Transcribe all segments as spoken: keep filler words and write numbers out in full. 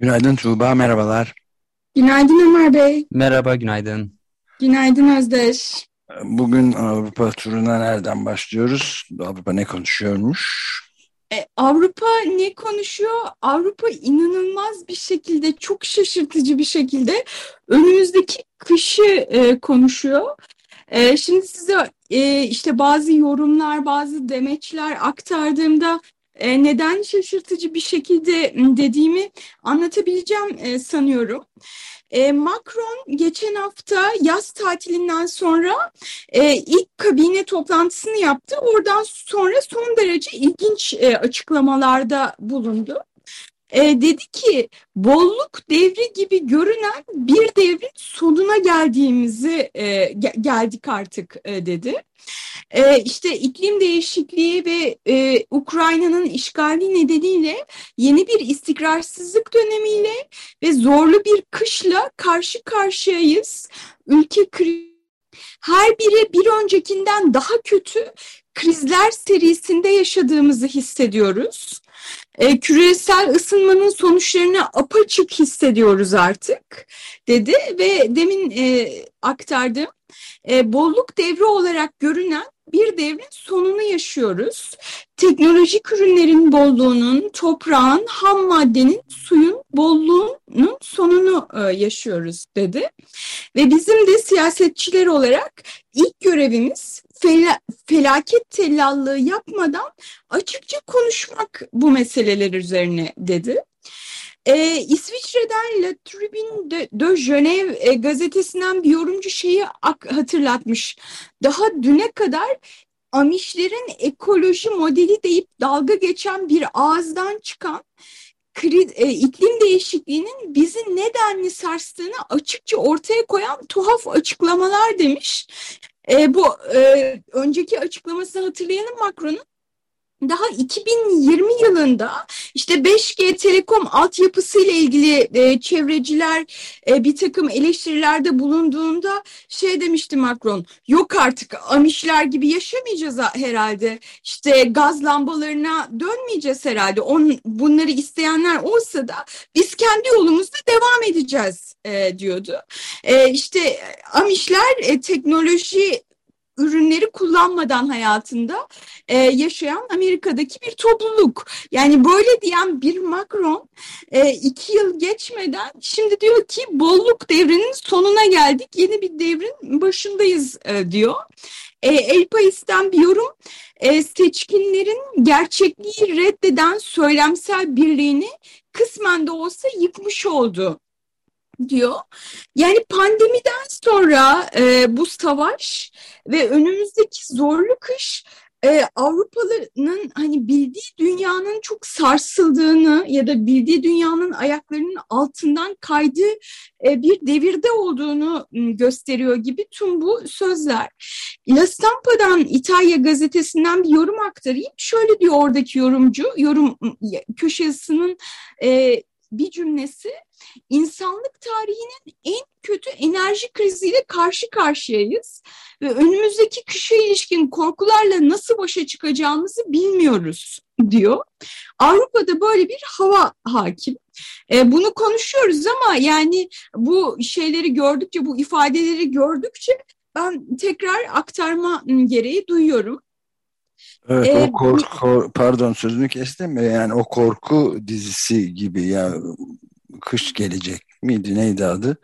Günaydın Tuğba, merhabalar. Günaydın Ömer Bey. Merhaba, günaydın. Günaydın Özdeş. Bugün Avrupa turuna nereden başlıyoruz? Avrupa ne konuşuyormuş? E, Avrupa ne konuşuyor? Avrupa inanılmaz bir şekilde, çok şaşırtıcı bir şekilde önümüzdeki kışı e, konuşuyor. E, şimdi size e, işte bazı yorumlar, bazı demeçler aktardığımda e, neden şaşırtıcı bir şekilde dediğimi anlatabileceğim e, sanıyorum. Macron geçen hafta yaz tatilinden sonra ilk kabine toplantısını yaptı. Oradan sonra son derece ilginç açıklamalarda bulundu. Dedi ki bolluk devri gibi görünen bir devrin sonuna geldiğimizi geldik artık dedi. İşte iklim değişikliği ve e, Ukrayna'nın işgali nedeniyle yeni bir istikrarsızlık dönemiyle ve zorlu bir kışla karşı karşıyayız. Ülke krizi her biri bir öncekinden daha kötü krizler serisinde yaşadığımızı hissediyoruz. E, küresel ısınmanın sonuçlarını apaçık hissediyoruz artık dedi ve demin e, aktardım. E, bolluk devri olarak görünen bir devrin sonunu yaşıyoruz. Teknolojik ürünlerin bolluğunun, toprağın, ham maddenin, suyun bolluğunun sonunu e, yaşıyoruz dedi. Ve bizim de siyasetçiler olarak ilk görevimiz fel- felaket tellallığı yapmadan açıkça konuşmak bu meseleler üzerine dedi. Ee, İsviçre'den La Tribune de, de Genève e, gazetesinden bir yorumcu şeyi hatırlatmış. Daha düne kadar Amişlerin ekoloji modeli deyip dalga geçen bir ağızdan çıkan kriz, e, iklim değişikliğinin bizi nedenli sarstığını açıkça ortaya koyan tuhaf açıklamalar demiş. E, bu e, önceki açıklamasını hatırlayalım Macron'un. Daha iki bin yirmi yılında işte beş G telekom altyapısıyla ilgili e, çevreciler e, bir takım eleştirilerde bulunduğunda şey demişti Macron, yok artık Amişler gibi yaşamayacağız herhalde, işte gaz lambalarına dönmeyeceğiz herhalde. On, bunları isteyenler olsa da biz kendi yolumuzda devam edeceğiz e, diyordu. E, işte Amişler e, teknoloji ürünleri kullanmadan hayatında e, yaşayan Amerika'daki bir topluluk. Yani böyle diyen bir Macron e, iki yıl geçmeden şimdi diyor ki bolluk devrinin sonuna geldik, yeni bir devrin başındayız e, diyor. E, El Pais'ten bir yorum, e, seçkinlerin gerçekliği reddeden söylemsel birliğini kısmen de olsa yıkmış oldu diyor. Yani pandemiden sonra e, bu savaş ve önümüzdeki zorlu kış e, Avrupalıların hani bildiği dünyanın çok sarsıldığını ya da bildiği dünyanın ayaklarının altından kaydığı e, bir devirde olduğunu gösteriyor gibi tüm bu sözler. La Stampa'dan İtalya gazetesinden bir yorum aktarayım. Şöyle diyor oradaki yorumcu, yorum köşesinin e, bir cümlesi. İnsanlık tarihinin en kötü enerji kriziyle karşı karşıyayız ve önümüzdeki kışa ilişkin korkularla nasıl başa çıkacağımızı bilmiyoruz diyor. Avrupa'da böyle bir hava hakim. E, bunu konuşuyoruz ama yani bu şeyleri gördükçe, bu ifadeleri gördükçe ben tekrar aktarma gereği duyuyorum. Evet, ee, o korku, pardon sözünü kestim mi? Yani o korku dizisi gibi ya. Kış gelecek miydi? Neydi adı?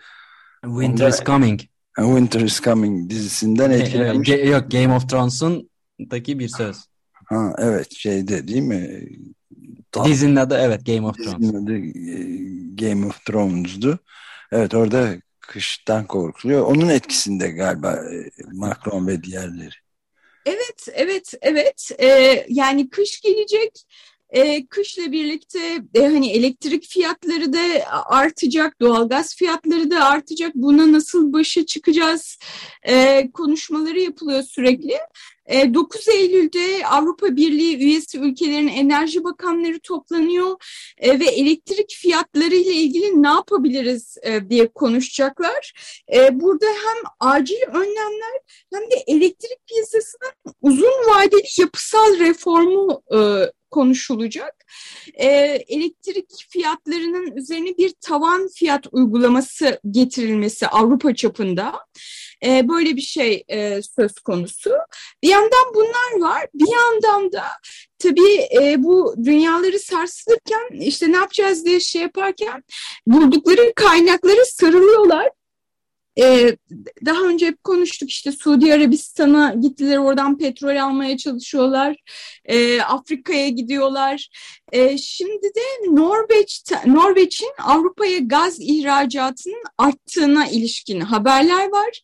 Winter is Coming. Winter is Coming dizisinden etkilenmiş. Ge- yok, Game of Thrones'undaki bir söz. Ha, evet, şeyde değil mi? Tam, dizinin adı evet Game of Thrones. Dizinin adı Game of Thrones'du. Evet, orada kıştan korkuluyor. Onun etkisinde galiba Macron ve diğerleri. Evet, evet, evet. Ee, yani kış gelecek. E, kışla birlikte e, hani elektrik fiyatları da artacak, doğalgaz fiyatları da artacak. Buna nasıl başa çıkacağız e, konuşmaları yapılıyor sürekli. dokuz Eylül'de Avrupa Birliği üyesi ülkelerin enerji bakanları toplanıyor ve elektrik fiyatları ile ilgili ne yapabiliriz diye konuşacaklar. Burada hem acil önlemler hem de elektrik piyasasının uzun vadeli yapısal reformu konuşulacak. Elektrik fiyatlarının üzerine bir tavan fiyat uygulaması getirilmesi Avrupa çapında. Böyle bir şey söz konusu. Bir yandan bunlar var, bir yandan da tabii bu dünyaları sarsılırken işte ne yapacağız diye şey yaparken buldukları kaynaklara sarılıyorlar. Daha önce hep konuştuk, işte Suudi Arabistan'a gittiler, oradan petrol almaya çalışıyorlar, Afrika'ya gidiyorlar. Şimdi de Norveç, Norveç'in Avrupa'ya gaz ihracatının arttığına ilişkin haberler var.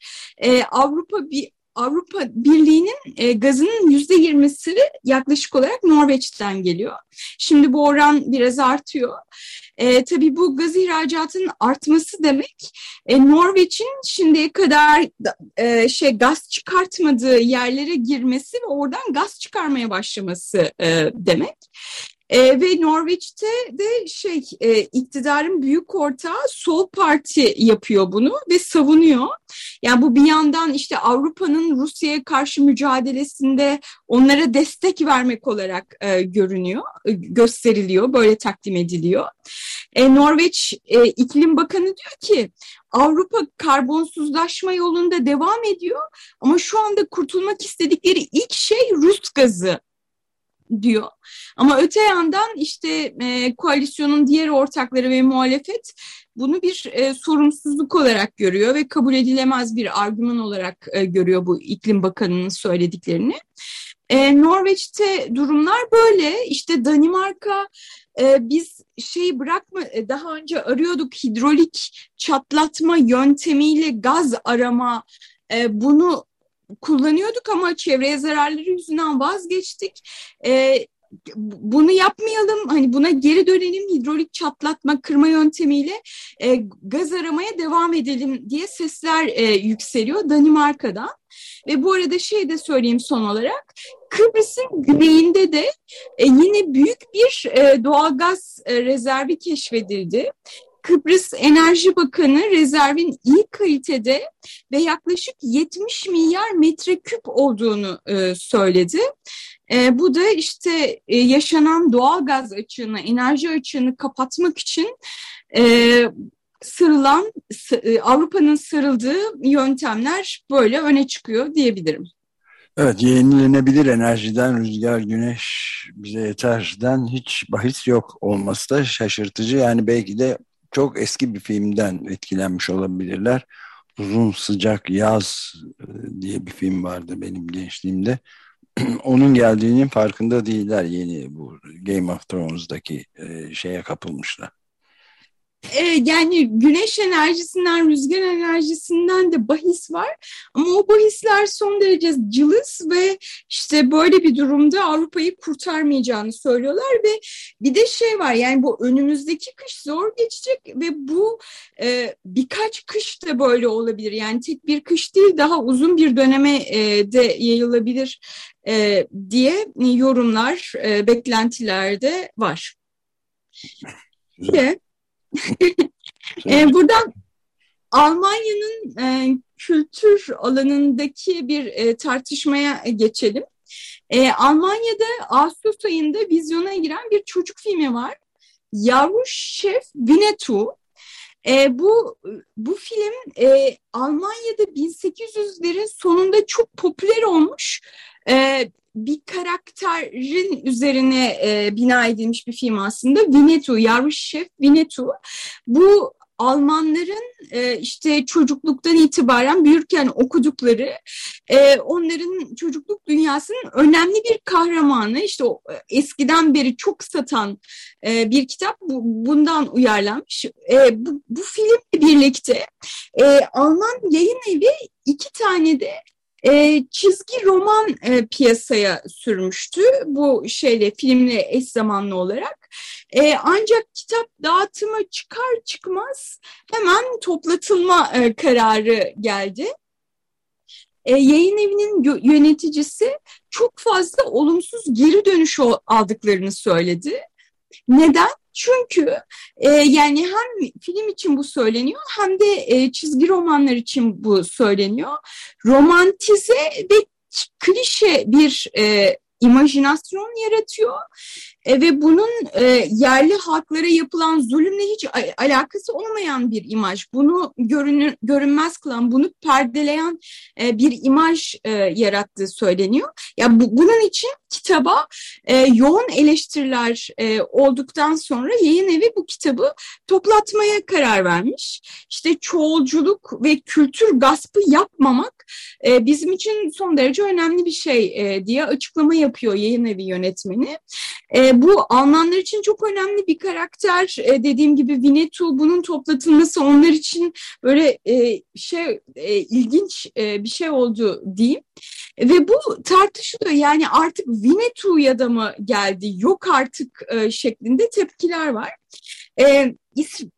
Avrupa bir Avrupa Birliği'nin e, gazının yüzde yirmisi yaklaşık olarak Norveç'ten geliyor. Şimdi bu oran biraz artıyor. E, tabii bu gaz ihracatının artması demek e, Norveç'in şimdiye kadar e, şey gaz çıkartmadığı yerlere girmesi ve oradan gaz çıkarmaya başlaması e, demek. E, ve Norveç'te de şey e, iktidarın büyük ortağı Sol Parti yapıyor bunu ve savunuyor. Yani bu bir yandan işte Avrupa'nın Rusya'ya karşı mücadelesinde onlara destek vermek olarak e, görünüyor, gösteriliyor, böyle takdim ediliyor. E, Norveç e, İklim Bakanı diyor ki Avrupa karbonsuzlaşma yolunda devam ediyor ama şu anda kurtulmak istedikleri ilk şey Rus gazı diyor. Ama öte yandan işte e, koalisyonun diğer ortakları ve muhalefet bunu bir e, sorumsuzluk olarak görüyor ve kabul edilemez bir argüman olarak e, görüyor bu İklim Bakanı'nın söylediklerini. E, Norveç'te durumlar böyle. İşte Danimarka e, biz şey bırakma daha önce arıyorduk hidrolik çatlatma yöntemiyle gaz arama e, bunu kullanıyorduk ama çevreye zararları yüzünden vazgeçtik. E, bunu yapmayalım, hani buna geri dönelim, hidrolik çatlatma kırma yöntemiyle e, gaz aramaya devam edelim diye sesler e, yükseliyor Danimarka'dan. Ve bu arada şey de söyleyeyim son olarak, Kıbrıs'ın güneyinde de e, yine büyük bir e, doğalgaz e, rezervi keşfedildi. Kıbrıs Enerji Bakanı rezervin iyi kalitede ve yaklaşık yetmiş milyar metreküp olduğunu e, söyledi. E, bu da işte e, yaşanan doğalgaz açığını, enerji açığını kapatmak için e, sarılan, e, Avrupa'nın sarıldığı yöntemler böyle öne çıkıyor diyebilirim. Evet, yenilenebilir enerjiden, rüzgar, güneş bize yeterden hiç bahis yok olması da şaşırtıcı. Yani belki de çok eski bir filmden etkilenmiş olabilirler. Uzun Sıcak Yaz diye bir film vardı benim gençliğimde. Onun geldiğinin farkında değiller, yeni bu Game of Thrones'daki şeye kapılmışlar. Yani güneş enerjisinden, rüzgar enerjisinden de bahis var ama o bahisler son derece cılız ve işte böyle bir durumda Avrupa'yı kurtarmayacağını söylüyorlar ve bir de şey var, yani bu önümüzdeki kış zor geçecek ve bu e, birkaç kış da böyle olabilir, yani tek bir kış değil, daha uzun bir döneme e, de yayılabilir e, diye yorumlar, e, beklentiler de var. Evet. e, buradan Almanya'nın e, kültür alanındaki bir e, tartışmaya geçelim. E, Almanya'da Ağustos ayında vizyona giren bir çocuk filmi var. Yavru Şef Winnetou. E, bu bu film e, Almanya'da bin sekiz yüzlerin sonunda çok popüler olmuş e, bir karakterin üzerine e, bina edilmiş bir film aslında. Winnetou, Yavru Şef Winnetou. Bu Almanların e, işte çocukluktan itibaren büyürken okudukları, e, onların çocukluk dünyasının önemli bir kahramanı, işte o, eskiden beri çok satan e, bir kitap bu, bundan uyarlanmış. E, bu, bu filmle birlikte e, Alman yayın evi iki tane de E, çizgi roman e, piyasaya sürmüştü bu şeyle, filmle eş zamanlı olarak. E, ancak kitap dağıtıma çıkar çıkmaz hemen toplatılma e, kararı geldi. E, yayın evinin yöneticisi çok fazla olumsuz geri dönüş aldıklarını söyledi. Neden? Çünkü e, yani hem film için bu söyleniyor hem de e, çizgi romanlar için bu söyleniyor. Romantize ve klişe bir e, imajinasyon yaratıyor e, ve bunun e, yerli halklara yapılan zulümle hiç alakası olmayan bir imaj. Bunu görünür, görünmez kılan, bunu perdeleyen e, bir imaj e, yarattığı söyleniyor. Ya bu, bunun için kitaba e, yoğun eleştiriler e, olduktan sonra yayın evi bu kitabı toplatmaya karar vermiş. İşte çoğulculuk ve kültür gaspı yapmamak e, bizim için son derece önemli bir şey e, diye açıklama yapıyor yayın evi yönetmeni. E, bu Almanlar için çok önemli bir karakter. E, dediğim gibi Winnetou, bunun toplatılması onlar için böyle e, şey e, ilginç e, bir şey oldu diyeyim. Ve bu tartışılıyor, yani artık Winnetou'ya da mı geldi, yok artık e, şeklinde tepkiler var. E, is-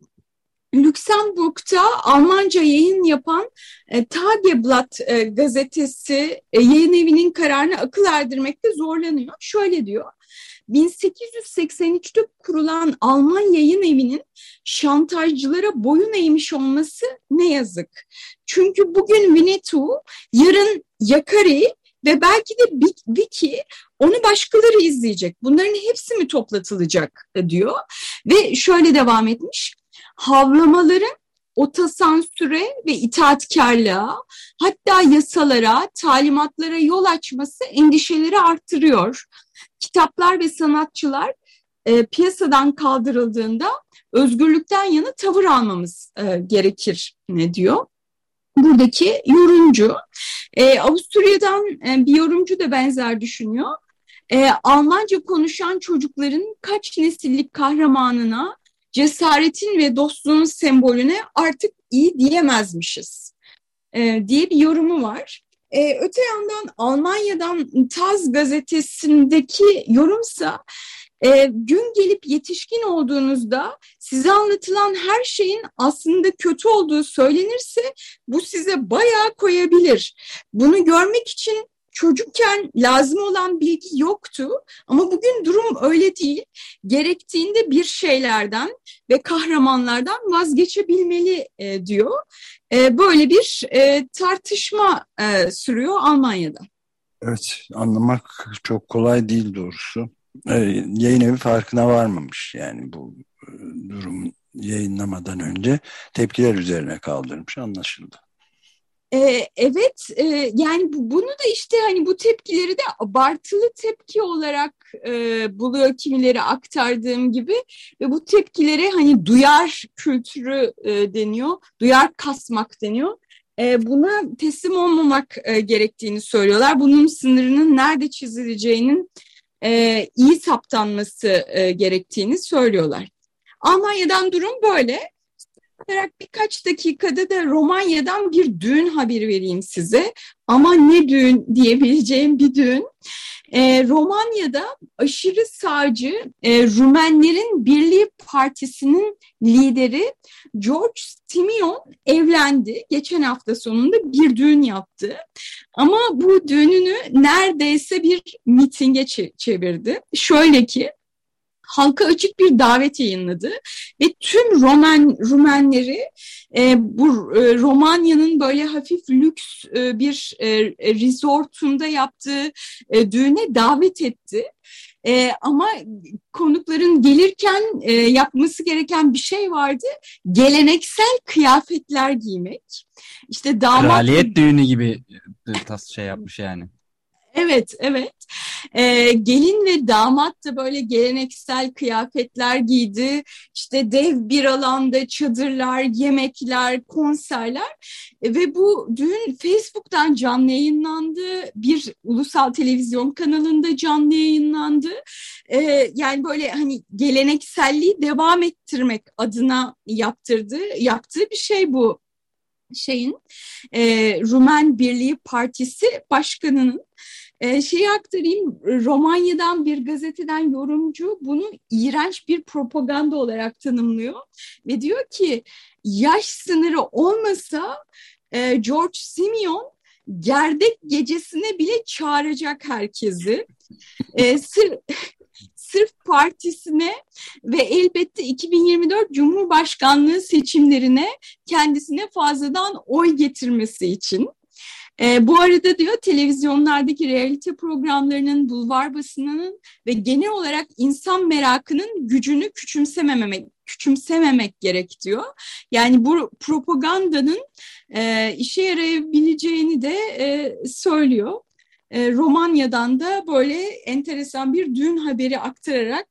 Lüksemburg'da Almanca yayın yapan e, Tageblatt e, gazetesi e, yayın evinin kararını akıl erdirmekte zorlanıyor. Şöyle diyor: bin sekiz yüz seksen üçte kurulan Alman yayın evinin şantajcılara boyun eğmiş olması ne yazık. Çünkü bugün Winnetou, yarın Yakari ve belki de Viki, onu başkaları izleyecek. Bunların hepsi mi toplatılacak diyor ve şöyle devam etmiş: havlamaların otosansüre ve itaatkarlığa, hatta yasalara, talimatlara yol açması endişeleri arttırıyor. Kitaplar ve sanatçılar e, piyasadan kaldırıldığında özgürlükten yana tavır almamız e, gerekir ne diyor. Buradaki yorumcu, e, Avusturya'dan e, bir yorumcu da benzer düşünüyor. E, Almanca konuşan çocukların kaç nesillik kahramanına, cesaretin ve dostluğun sembolüne artık iyi diyemezmişiz e, diye bir yorumu var. E, öte yandan Almanya'dan Taz gazetesindeki yorumsa, e, gün gelip yetişkin olduğunuzda size anlatılan her şeyin aslında kötü olduğu söylenirse bu size bayağı koyabilir. Bunu görmek için çocukken lazım olan bilgi yoktu ama bugün durum öyle değil. Gerektiğinde bir şeylerden ve kahramanlardan vazgeçebilmeli e, diyor. E, böyle bir e, tartışma e, sürüyor Almanya'da. Evet, anlamak çok kolay değil doğrusu. E, yayın evi farkına varmamış yani bu e, durum yayınlamadan önce tepkiler üzerine kaldırmış, anlaşıldı. Ee, evet e, yani bu, bunu da işte hani bu tepkileri de abartılı tepki olarak e, buluyor kimileri, aktardığım gibi, ve bu tepkilere hani duyar kültürü e, deniyor, duyar kasmak deniyor. E, buna teslim olmamak e, gerektiğini söylüyorlar. Bunun sınırının nerede çizileceğinin e, iyi saptanması e, gerektiğini söylüyorlar. Almanya'dan durum böyle. Birkaç dakikada da Romanya'dan bir düğün haberi vereyim size. Ama ne düğün diyebileceğim bir düğün. Ee, Romanya'da aşırı sağcı e, Rumenlerin Birliği Partisi'nin lideri George Simion evlendi. Geçen hafta sonunda bir düğün yaptı. Ama bu düğününü neredeyse bir mitinge ç- çevirdi. Şöyle ki, halka açık bir davet yayınladı ve tüm Roman, Rumenleri e, bu e, Romanya'nın böyle hafif lüks e, bir e, resortunda yaptığı e, düğüne davet etti. E, ama konukların gelirken e, yapması gereken bir şey vardı: geleneksel kıyafetler giymek. İşte damat... Kraliyet düğünü gibi şey yapmış yani. Evet, evet. Ee, gelin ve damat da böyle geleneksel kıyafetler giydi. İşte dev bir alanda çadırlar, yemekler, konserler ve bu düğün Facebook'tan canlı yayınlandı. Bir ulusal televizyon kanalında canlı yayınlandı. Ee, yani böyle hani gelenekselliği devam ettirmek adına yaptırdı, yaptığı bir şey bu şeyin e, Rumen Birliği Partisi Başkanı'nın e, şeyi aktarayım. Romanya'dan bir gazeteden yorumcu bunu iğrenç bir propaganda olarak tanımlıyor ve diyor ki yaş sınırı olmasa e, George Simion gerdek gecesine bile çağıracak herkesi. E, sır Sırf partisine ve elbette iki bin yirmi dört Cumhurbaşkanlığı seçimlerine kendisine fazladan oy getirmesi için. E, bu arada diyor televizyonlardaki realite programlarının, bulvar basınının ve genel olarak insan merakının gücünü küçümsememek, küçümsememek gerek diyor. Yani bu propagandanın e, işe yarayabileceğini de e, söylüyor. E, Romanya'dan da böyle enteresan bir düğün haberi aktararak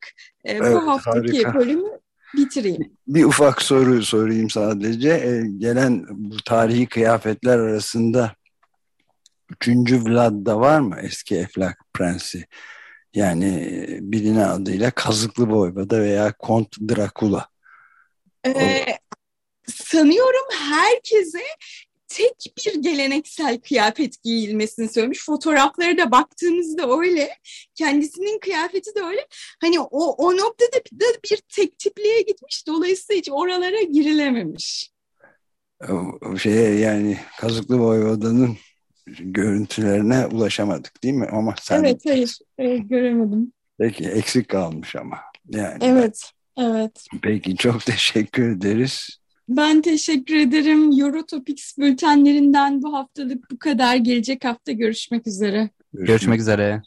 e, evet, bu haftaki harika. Bölümü bitireyim. Bir ufak soru sorayım sadece. E, gelen bu tarihi kıyafetler arasında üçüncü Vlad da var mı? Eski Eflak Prensi. Yani bilinen adıyla Kazıklı Voyvoda veya Kont Drakula. E, sanıyorum herkese tek bir geleneksel kıyafet giyilmesini söylemiş. Fotoğraflara da baktığımızda öyle. Kendisinin kıyafeti de öyle. Hani o, o noktada bir tek tipliğe gitmiş. Dolayısıyla hiç oralara girilememiş. Şeye yani Kazıklı Voyvoda'nın görüntülerine ulaşamadık değil mi? Ama sen evet, hayır. Evet, göremedim. Peki, eksik kalmış ama. Yani evet, ben... evet. Peki, çok teşekkür ederiz. Ben teşekkür ederim. Eurotopics bültenlerinden bu haftalık bu kadar. Gelecek hafta görüşmek üzere. Görüşmek üzere.